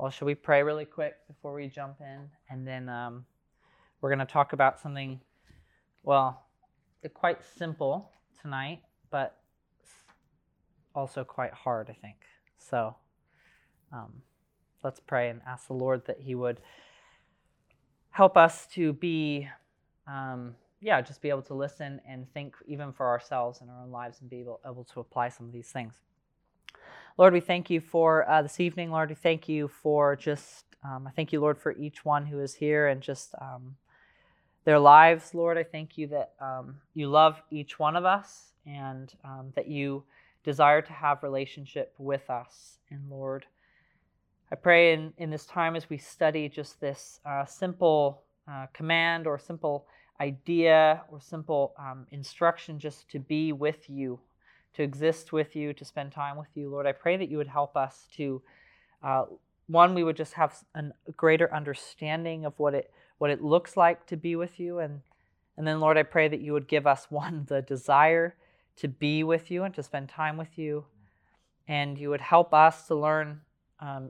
Well, should we pray really quick before we jump in? And then we're going to talk about something, well, quite simple tonight, but also quite hard, I think. So let's pray and ask the Lord that he would help us to be, just be able to listen and think even for ourselves in our own lives and be able to apply some of these things. Lord, we thank you for this evening. Lord, we thank you for just, I thank you, Lord, for each one who is here and just their lives. Lord, I thank you that you love each one of us and that you desire to have relationship with us. And Lord, I pray in this time as we study just this simple command or simple idea or simple instruction just to be with you, to exist with you, to spend time with you. Lord, I pray that you would help us to, one, we would just have a greater understanding of what it looks like to be with you. And then, Lord, I pray that you would give us, one, the desire to be with you and to spend time with you. And you would help us to learn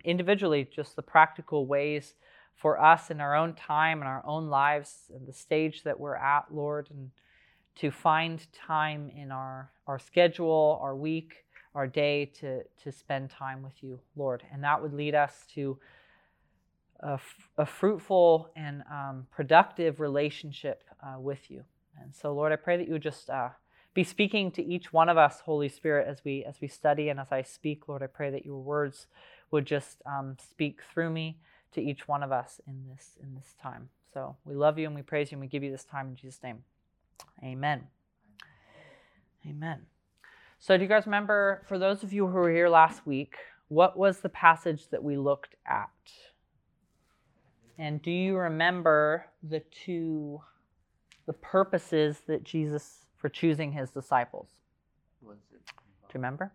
individually just the practical ways for us in our own time and our own lives and the stage that we're at, Lord, and to find time in our schedule, our week, our day to spend time with you, Lord. And that would lead us to a fruitful and productive relationship with you. And so, Lord, I pray that you would just be speaking to each one of us, Holy Spirit, as we study and as I speak, Lord. I pray that your words would just speak through me to each one of us in this time. So we love you and we praise you and we give you this time in Jesus' name. Amen. Amen. So do you guys remember, for those of you who were here last week, what was the passage that we looked at? And do you remember the purposes that Jesus for choosing his disciples? Was it? Do you remember?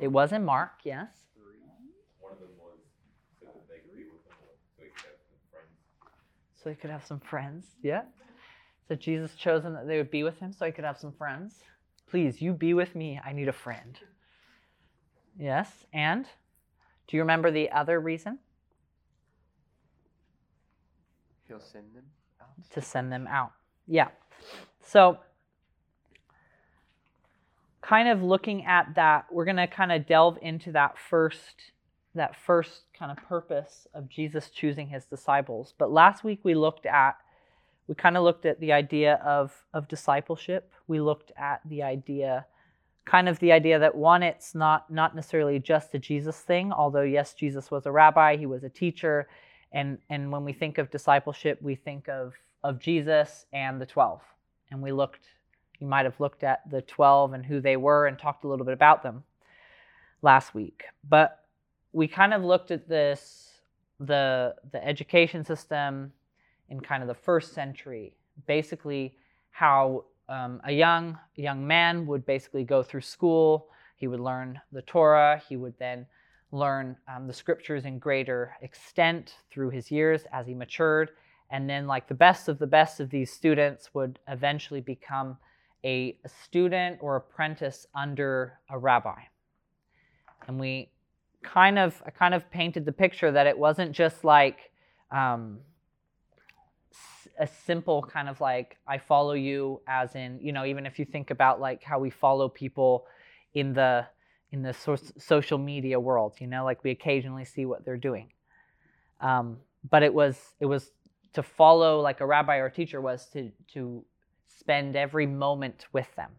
It was in Mark, yes. One of them was so that they could be with the Lord, so he could have some friends. So he could have some friends, yeah. So Jesus chose them that they would be with him so he could have some friends. Please, you be with me. I need a friend. Yes, and do you remember the other reason? He'll send them out. To send them out, yeah. So kind of looking at that, we're going to kind of delve into that first kind of purpose of Jesus choosing his disciples. But last week we kind of looked at the idea of discipleship. We looked at the idea that, one, it's not necessarily just a Jesus thing, although, yes, Jesus was a rabbi, he was a teacher, and when we think of discipleship, we think of Jesus and the 12. And you might have looked at the 12 and who they were and talked a little bit about them last week. But we kind of looked at this, the education system, in kind of the first century, basically how a young man would basically go through school. He would learn the Torah. He would then learn the scriptures in greater extent through his years as he matured. And then, like the best of these students would eventually become a student or apprentice under a rabbi. And I kind of painted the picture that it wasn't just like, a simple kind of like, I follow you, as in, you know, even if you think about like how we follow people in the social media world, you know, like we occasionally see what they're doing. But it was to follow like a rabbi or a teacher was to spend every moment with them.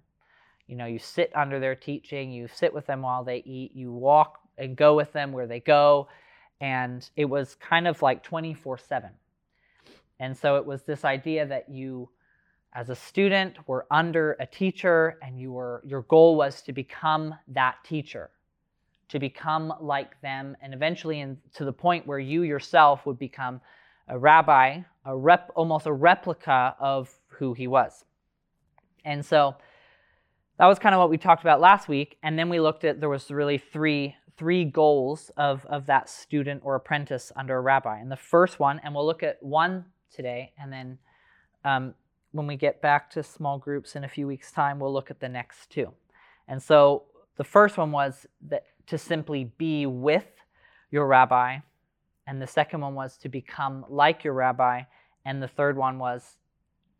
You know, you sit under their teaching, you sit with them while they eat, you walk and go with them where they go. And it was kind of like 24/7. And so it was this idea that you, as a student, were under a teacher, and your goal was to become that teacher, to become like them, and eventually to the point where you yourself would become a rabbi, almost a replica of who he was. And so that was kind of what we talked about last week. And then we looked at, there was really three goals of that student or apprentice under a rabbi. And the first one, and we'll look at one today, and then when we get back to small groups in a few weeks' time, we'll look at the next two. And so the first one was that to simply be with your rabbi and the second one was to become like your rabbi, and the third one was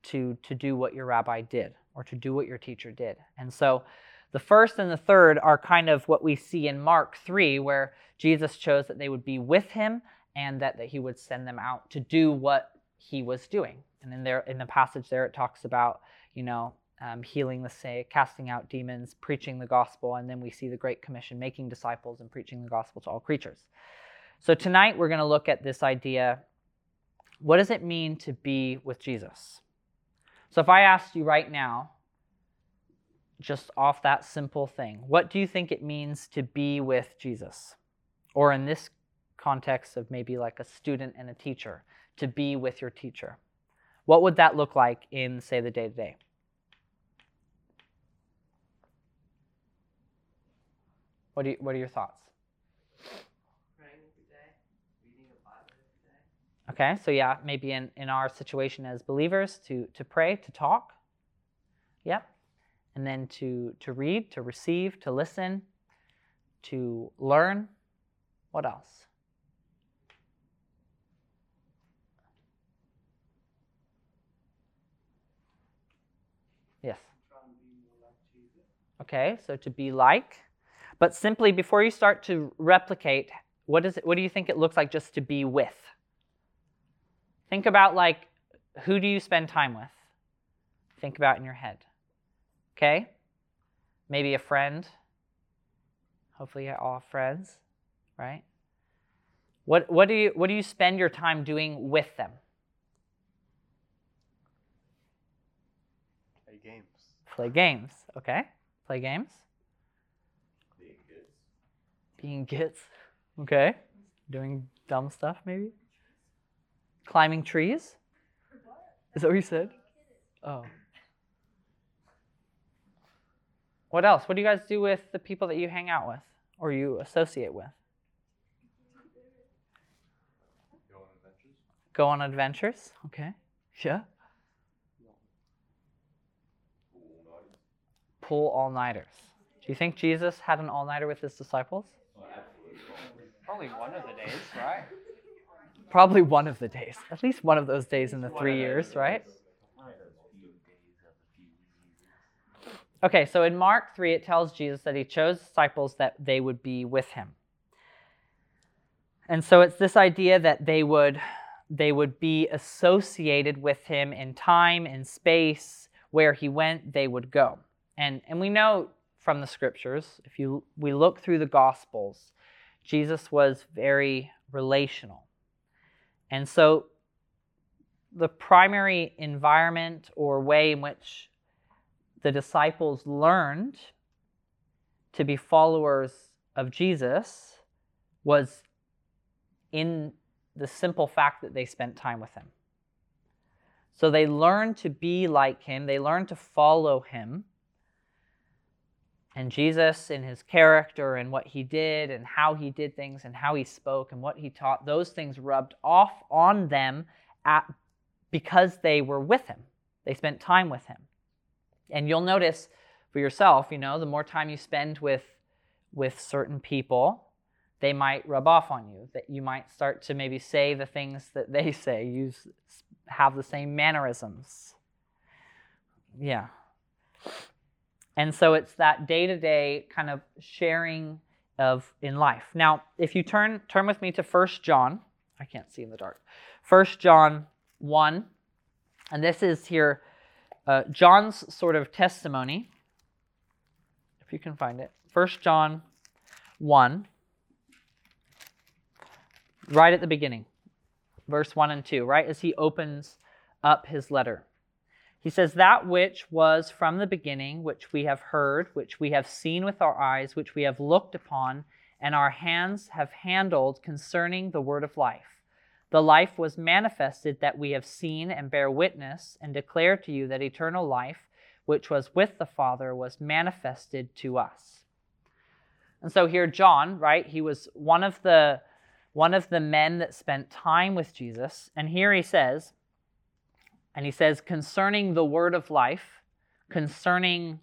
to do what your rabbi did, or to do what your teacher did. And so the first and the third are kind of what we see in Mark 3, where Jesus chose that they would be with him and that he would send them out to do what he was doing. And in the passage there, it talks about, healing the sick, casting out demons, preaching the gospel, and then we see the Great Commission, making disciples and preaching the gospel to all creatures. So tonight we're going to look at this idea, what does it mean to be with Jesus? So if I asked you right now, just off that simple thing, what do you think it means to be with Jesus? Or in this context of maybe like a student and a teacher, to be with your teacher. What would that look like in, say, the day-to-day? What are your thoughts? Praying every day, reading the Bible every day. Okay, so yeah, maybe in our situation as believers, to pray, to talk. Yep. And then to read, to receive, to listen, to learn. What else? Yes. Okay, so to be like. But simply, before you start to replicate, what do you think it looks like just to be with? Think about, like, who do you spend time with? Think about in your head. Okay? Maybe a friend. Hopefully you're all friends, right? What do you spend your time doing with them? Play games, okay? Play games. Being kids, okay? Doing dumb stuff, maybe? Climbing trees? Is that what you said? Oh. What else? What do you guys do with the people that you hang out with or you associate with? Go on adventures, okay. Yeah. Pull all-nighters. Do you think Jesus had an all-nighter with his disciples? Probably one of the days, right? Probably one of the days. At least one of those days in the 3 years, right? Okay, so in Mark 3, it tells Jesus that he chose disciples that they would be with him. And so it's this idea that they would be associated with him in time, in space, where he went, they would go. And we know from the scriptures, we look through the Gospels, Jesus was very relational. And so the primary environment or way in which the disciples learned to be followers of Jesus was in the simple fact that they spent time with him. So they learned to be like him, they learned to follow him. And Jesus in his character and what he did and how he did things and how he spoke and what he taught, those things rubbed off on them because they were with him. They spent time with him. And you'll notice for yourself, the more time you spend with certain people, they might rub off on you, that you might start to maybe say the things that they say. You have the same mannerisms. Yeah. And so it's that day-to-day kind of sharing of in life. Now, if you turn with me to 1 John, I can't see in the dark, 1 John 1, and this is here John's sort of testimony, if you can find it. 1 John 1, right at the beginning, verse 1 and 2, right as he opens up his letter. He says, that which was from the beginning, which we have heard, which we have seen with our eyes, which we have looked upon, and our hands have handled concerning the word of life. The life was manifested that we have seen and bear witness and declare to you that eternal life, which was with the Father, was manifested to us. And so here John, right, he was one of the men that spent time with Jesus. And here he says, concerning the word of life, concerning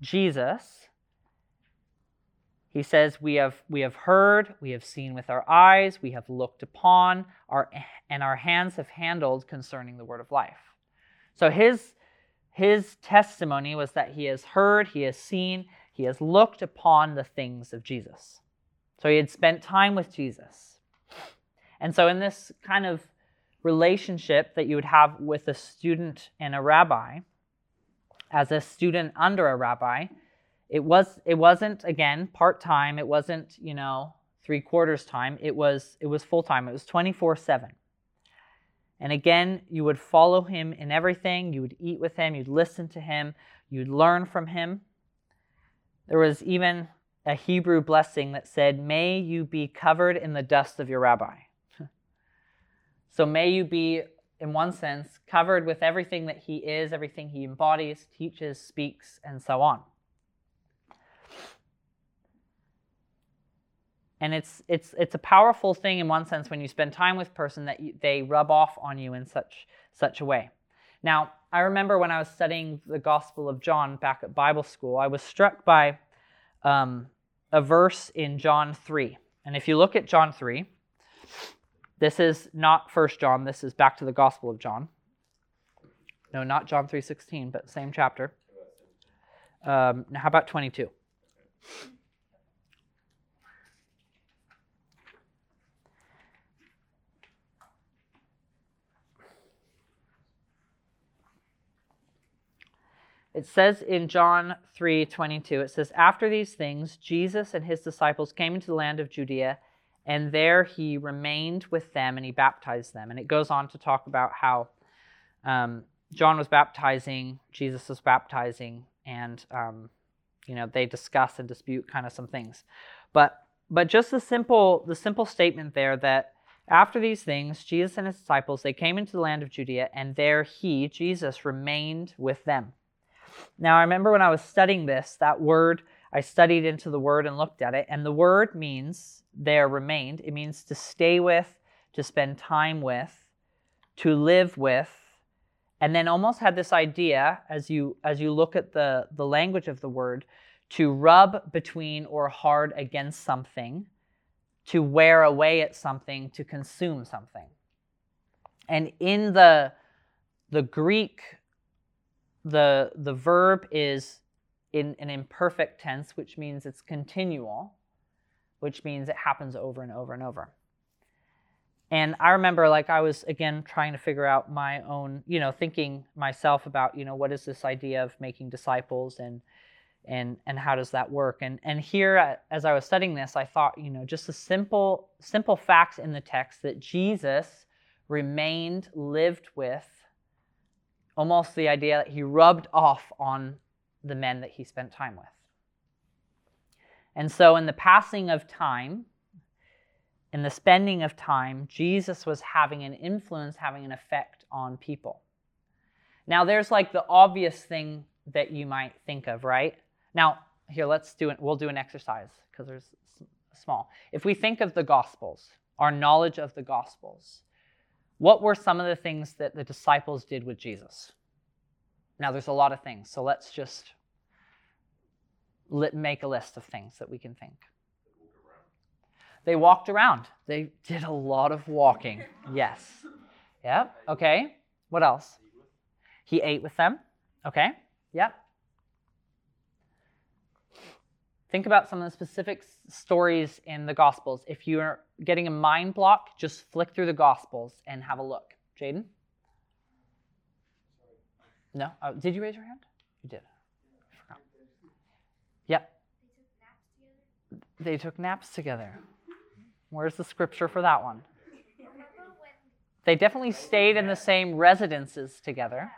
Jesus, He says, we have heard, we have seen with our eyes, we have looked upon, and our hands have handled concerning the word of life. So his testimony was that he has heard, he has seen, he has looked upon the things of Jesus. So he had spent time with Jesus. And so in this kind of relationship that you would have with a student and a rabbi, as a student under a rabbi, it wasn't again part-time, it wasn't, you know, three-quarters time, it was full-time, it was 24/7. And again, you would follow him in everything, you would eat with him, you'd listen to him, you'd learn from him. There was even a Hebrew blessing that said, "May you be covered in the dust of your rabbi." So may you be, in one sense, covered with everything that he is, everything he embodies, teaches, speaks, and so on. And it's a powerful thing in one sense when you spend time with a person that they rub off on you in such a way. Now, I remember when I was studying the Gospel of John back at Bible school, I was struck by a verse in John 3. And if you look at John 3, this is not 1 John, this is back to the Gospel of John. No, not John 3:16, but same chapter. How about 22? It says in John 3:22, it says, "After these things, Jesus and his disciples came into the land of Judea, and there he remained with them, and he baptized them." And it goes on to talk about how John was baptizing, Jesus was baptizing, and they discuss and dispute kind of some things. But just the simple statement there that after these things, Jesus and his disciples, they came into the land of Judea, and there he, Jesus, remained with them. Now, I remember when I was studying this, that word, I studied into the word and looked at it, and the word means there remained. It means to stay with, to spend time with, to live with, and then almost had this idea, as you look at the language of the word, to rub between or hard against something, to wear away at something, to consume something. And in the Greek, the verb is in an imperfect tense, which means it's continual, which means it happens over and over and over. And I remember, I was, again, trying to figure out my own, thinking myself about, what is this idea of making disciples and how does that work? And here, as I was studying this, I thought, just the simple facts in the text that Jesus remained, lived with, almost the idea that he rubbed off on the men that he spent time with. And so in the passing of time, in the spending of time, Jesus was having an influence, having an effect on people. Now there's the obvious thing that you might think of, right? Now, here, let's do it. We'll do an exercise because there's small. If we think of the Gospels, our knowledge of the Gospels, what were some of the things that the disciples did with Jesus? Now, there's a lot of things, so let's just make a list of things that we can think. They walked around. They did a lot of walking. Yes. Yep. Okay. What else? He ate with them. Okay. Yep. Think about some of the specific stories in the Gospels. If you're getting a mind block, just flick through the Gospels and have a look. Jaden? No? Oh, did you raise your hand? You did. I forgot. Yep. They took naps together. Where's the scripture for that one? They definitely stayed in the same residences together.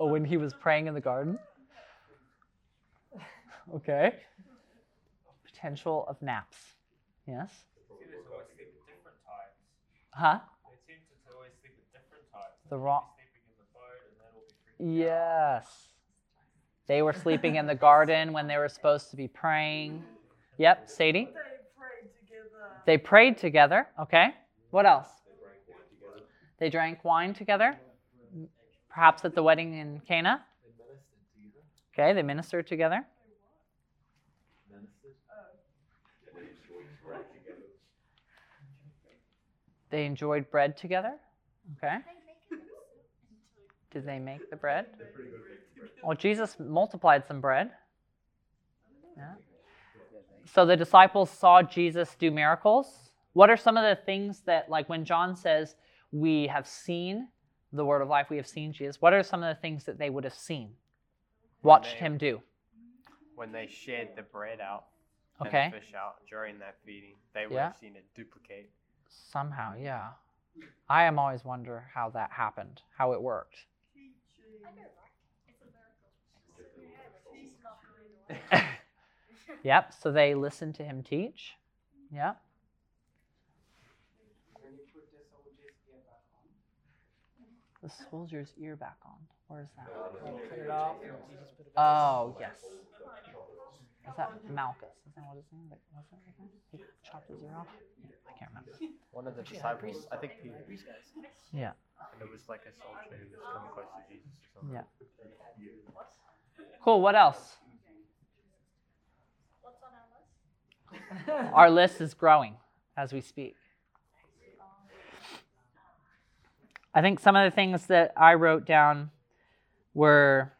Oh, when he was praying in the garden? Okay. Potential of naps. Yes? Huh? They seem to always sleep at different times. Sleeping in the boat, and then we'll be freaking out. Yes. They were sleeping in the garden when they were supposed to be praying. Yep, Sadie? They prayed together. Okay. What else? They drank wine together. Perhaps at the wedding in Cana. Okay, they ministered together. They enjoyed bread together. Okay. Did they make the bread? Well, Jesus multiplied some bread. Yeah. So the disciples saw Jesus do miracles. What are some of the things that, like when John says, we have seen the word of life, we have seen Jesus, what are some of the things that they would have seen, watched him do? When they shared the bread out and the fish out during that feeding, they would have seen it duplicate. Somehow, yeah. I am always wonder how that happened, how it worked. Yep, so they listened to him teach. Yep. The soldier's ear back on. Where is that? Oh, yes. Is that Malchus? Is that what his name was? He chopped his ear off? I can't remember. One of the disciples, I think Peter. Yeah. And it was like a soldier who was coming close to Jesus or something. Yeah. Cool, what else? What's on our list? Our list is growing as we speak. I think some of the things that I wrote down were...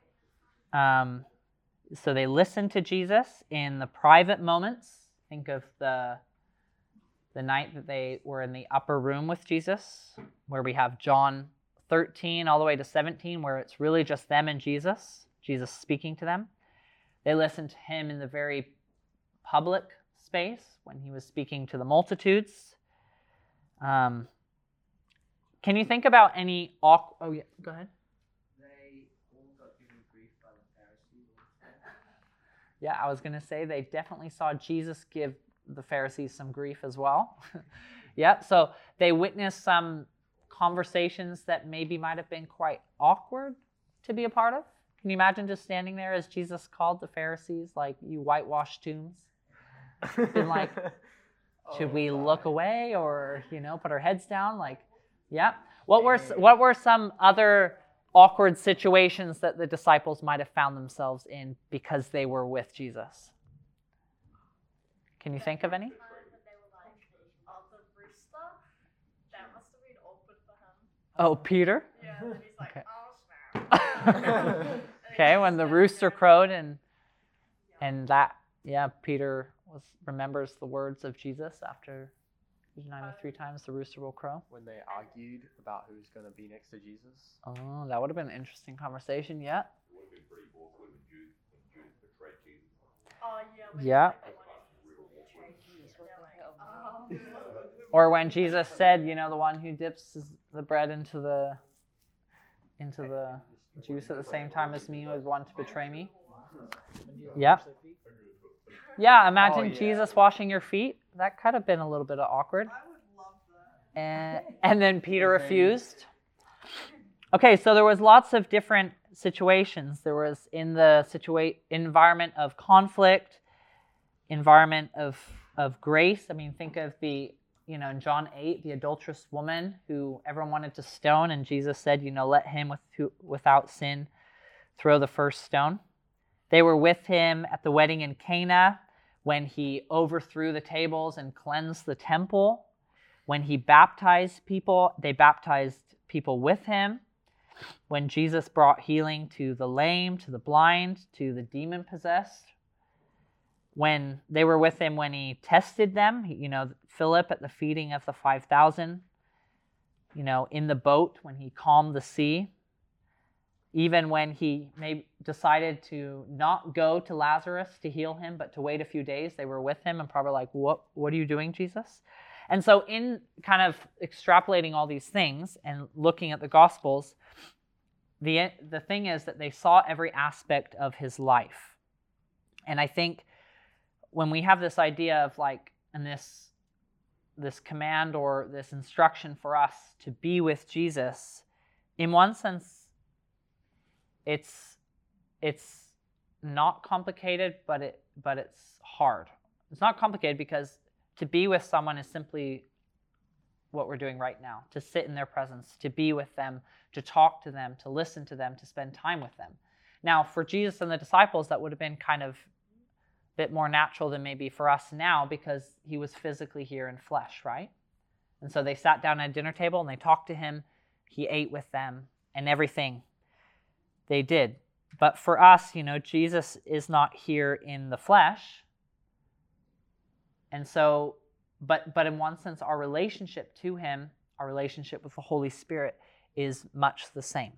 So they listened to Jesus in the private moments. Think of the night that they were in the upper room with Jesus, where we have John 13 all the way to 17, where it's really just them and Jesus, Jesus speaking to them. They listened to him in the very public space when he was speaking to the multitudes. Can you think about any awkward... Oh, yeah, go ahead. Yeah, I was going to say they definitely saw Jesus give the Pharisees some grief as well. Yeah, so they witnessed some conversations that maybe might have been quite awkward to be a part of. Can you imagine just standing there as Jesus called the Pharisees, like, you whitewashed tombs? And like, should we look away or, you know, put our heads down? Like, yeah. What were some other awkward situations that the disciples might have found themselves in because they were with Jesus? Can you think of any? Oh, Peter? Yeah, and he's like, oh, snap. Okay, when the rooster crowed and Peter remembers the words of Jesus after 93 times the rooster will crow. When they argued about who's going to be next to Jesus. Oh, that would have been an interesting conversation, yeah. It would have been pretty awkward when Judas betrayed Jesus. Oh, yeah. Yeah. Or when Jesus said, you know, the one who dips the bread into the juice at the same time as me was one to betray me. Yep. Yeah, imagine Jesus washing your feet. That could have been a little bit awkward. I would love that. And then Peter refused. Okay, so there was lots of different situations. There was in the environment of conflict, environment of grace. I mean, think of in John 8, the adulterous woman who everyone wanted to stone, and Jesus said, you know, let him without sin throw the first stone. They were with him at the wedding in Cana when he overthrew the tables and cleansed the temple. When he baptized people, they baptized people with him. When Jesus brought healing to the lame, to the blind, to the demon-possessed. When they were with him when he tested them, you know, Philip at the feeding of the 5,000, you know, in the boat when he calmed the sea. Even when he decided to not go to Lazarus to heal him, but to wait a few days, they were with him and probably like, what are you doing, Jesus? And so in kind of extrapolating all these things and looking at the Gospels, the thing is that they saw every aspect of his life. And I think when we have this idea of like, and this command or this instruction for us to be with Jesus, in one sense, it's not complicated, but it's hard. It's not complicated because to be with someone is simply what we're doing right now, to sit in their presence, to be with them, to talk to them, to listen to them, to spend time with them. Now, for Jesus and the disciples, that would have been kind of a bit more natural than maybe for us now, because he was physically here in flesh, right? And so they sat down at a dinner table and they talked to him. He ate with them and everything they did. But for us, you know, Jesus is not here in the flesh. And so, but in one sense, our relationship to him, our relationship with the Holy Spirit is much the same.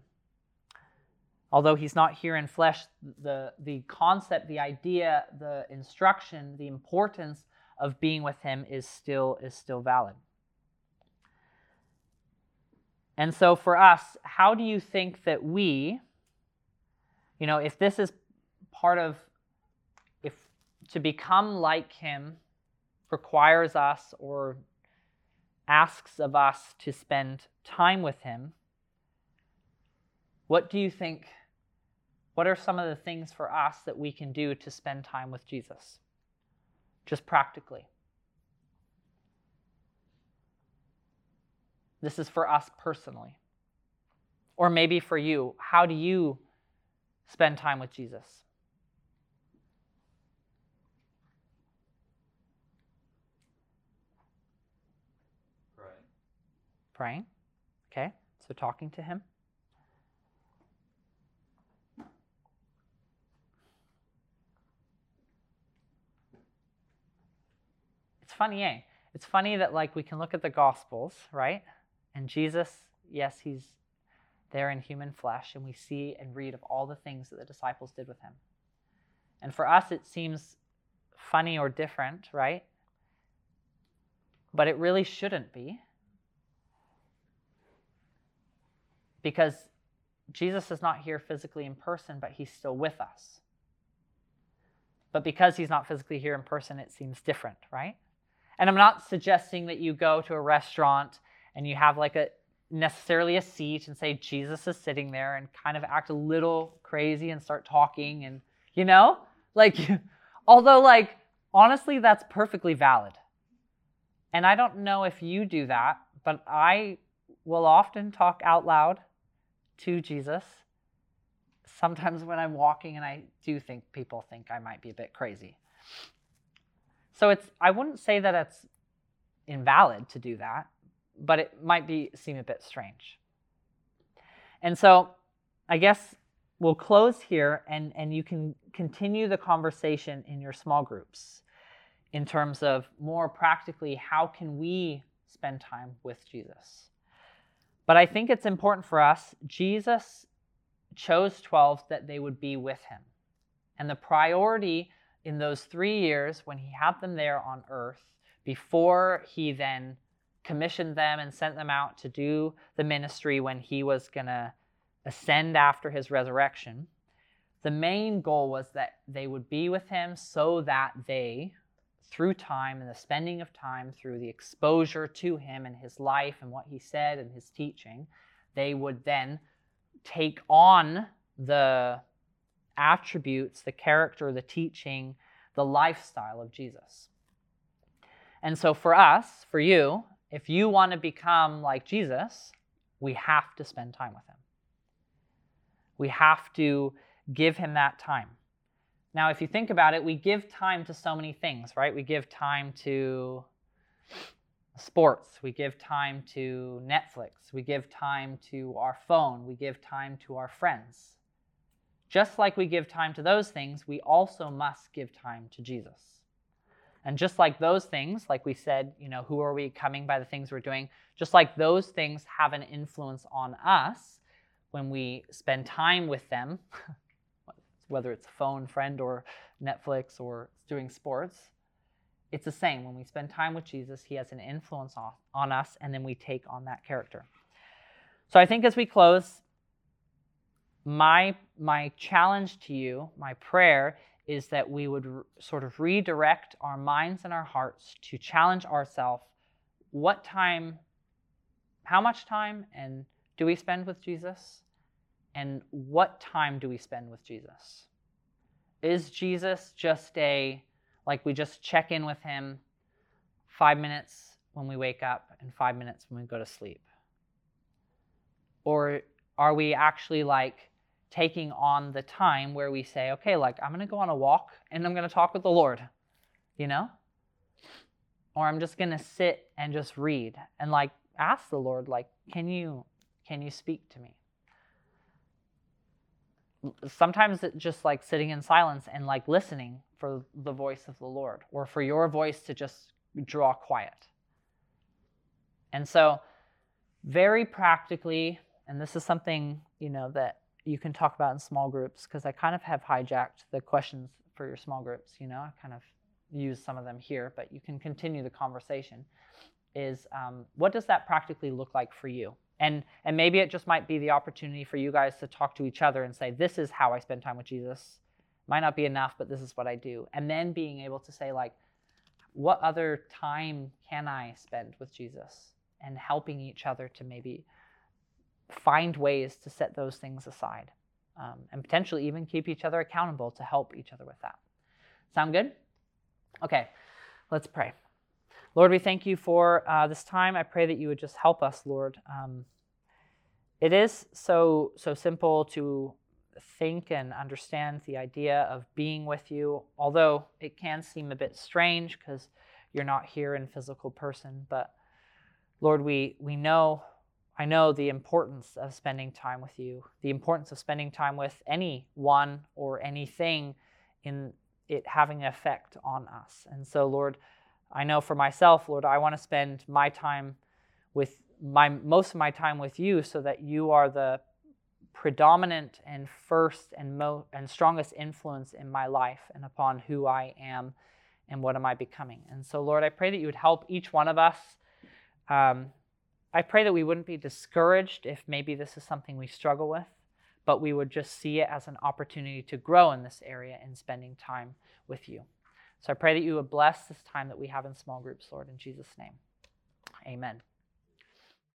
Although he's not here in flesh, the concept, the idea, the instruction, the importance of being with him is still valid. And so for us, how do you think that we, you know, if this is part of, if to become like him requires us or asks of us to spend time with him, what do you think, what are some of the things for us that we can do to spend time with Jesus? Just practically. This is for us personally. Or maybe for you, how do you spend time with Jesus? Praying. Okay, so talking to him. It's funny, eh? It's funny that, like, we can look at the Gospels, right? And Jesus, yes, he's there in human flesh, and we see and read of all the things that the disciples did with him. And for us, it seems funny or different, right? But it really shouldn't be, because Jesus is not here physically in person, but he's still with us. But because he's not physically here in person, it seems different, right? And I'm not suggesting that you go to a restaurant and you have like necessarily a seat and say, Jesus is sitting there, and kind of act a little crazy and start talking and, you know, like, although, like, honestly, that's perfectly valid. And I don't know if you do that, but I will often talk out loud to Jesus. Sometimes when I'm walking, and I do think people think I might be a bit crazy. So I wouldn't say that it's invalid to do that, but it might seem a bit strange. And so I guess we'll close here, and you can continue the conversation in your small groups in terms of more practically, how can we spend time with Jesus? But I think it's important for us, Jesus chose 12 that they would be with him. And the priority in those 3 years when he had them there on earth, before he then commissioned them and sent them out to do the ministry when he was going to ascend after his resurrection, the main goal was that they would be with him so that they, through time and the spending of time, through the exposure to him and his life and what he said and his teaching, they would then take on the attributes, the character, the teaching, the lifestyle of Jesus. And so for us, for you, if you want to become like Jesus, we have to spend time with him. We have to give him that time. Now, if you think about it, we give time to so many things, right? We give time to sports. We give time to Netflix. We give time to our phone. We give time to our friends. Just like we give time to those things, we also must give time to Jesus. And just like those things, like we said, you know, who are we becoming by the things we're doing? Just like those things have an influence on us when we spend time with them, whether it's phone, friend, or Netflix, or doing sports, it's the same. When we spend time with Jesus, he has an influence on us, and then we take on that character. So I think as we close, my challenge to you, my prayer, is that we would sort of redirect our minds and our hearts to challenge ourselves. What time, how much time, and do we spend with Jesus? And what time do we spend with Jesus? Is Jesus just like we just check in with him 5 minutes when we wake up and 5 minutes when we go to sleep? Or are we actually like, taking on the time where we say, okay, like I'm going to go on a walk and I'm going to talk with the Lord, you know? Or I'm just going to sit and just read and like ask the Lord, like, can you speak to me? Sometimes it's just like sitting in silence and like listening for the voice of the Lord or for your voice to just draw quiet. And so very practically, and this is something, you know, that you can talk about in small groups, because I kind of have hijacked the questions for your small groups, you know, I kind of use some of them here, but you can continue the conversation, is what does that practically look like for you? And maybe it just might be the opportunity for you guys to talk to each other and say, this is how I spend time with Jesus. Might not be enough, but this is what I do. And then being able to say, like, what other time can I spend with Jesus? And helping each other to maybe find ways to set those things aside, and potentially even keep each other accountable to help each other with that. Sound good? Okay, let's pray. Lord, we thank you for this time. I pray that you would just help us, Lord. It is so simple to think and understand the idea of being with you, although it can seem a bit strange because you're not here in physical person, but Lord, I know the importance of spending time with you, the importance of spending time with anyone or anything in it having an effect on us. And so, Lord, I know for myself, Lord, I want to spend most of my time with you so that you are the predominant and first and strongest influence in my life and upon who I am and what am I becoming. And so, Lord, I pray that you would help each one of us. I pray that we wouldn't be discouraged if maybe this is something we struggle with, but we would just see it as an opportunity to grow in this area in spending time with you. So I pray that you would bless this time that we have in small groups, Lord, in Jesus' name. Amen.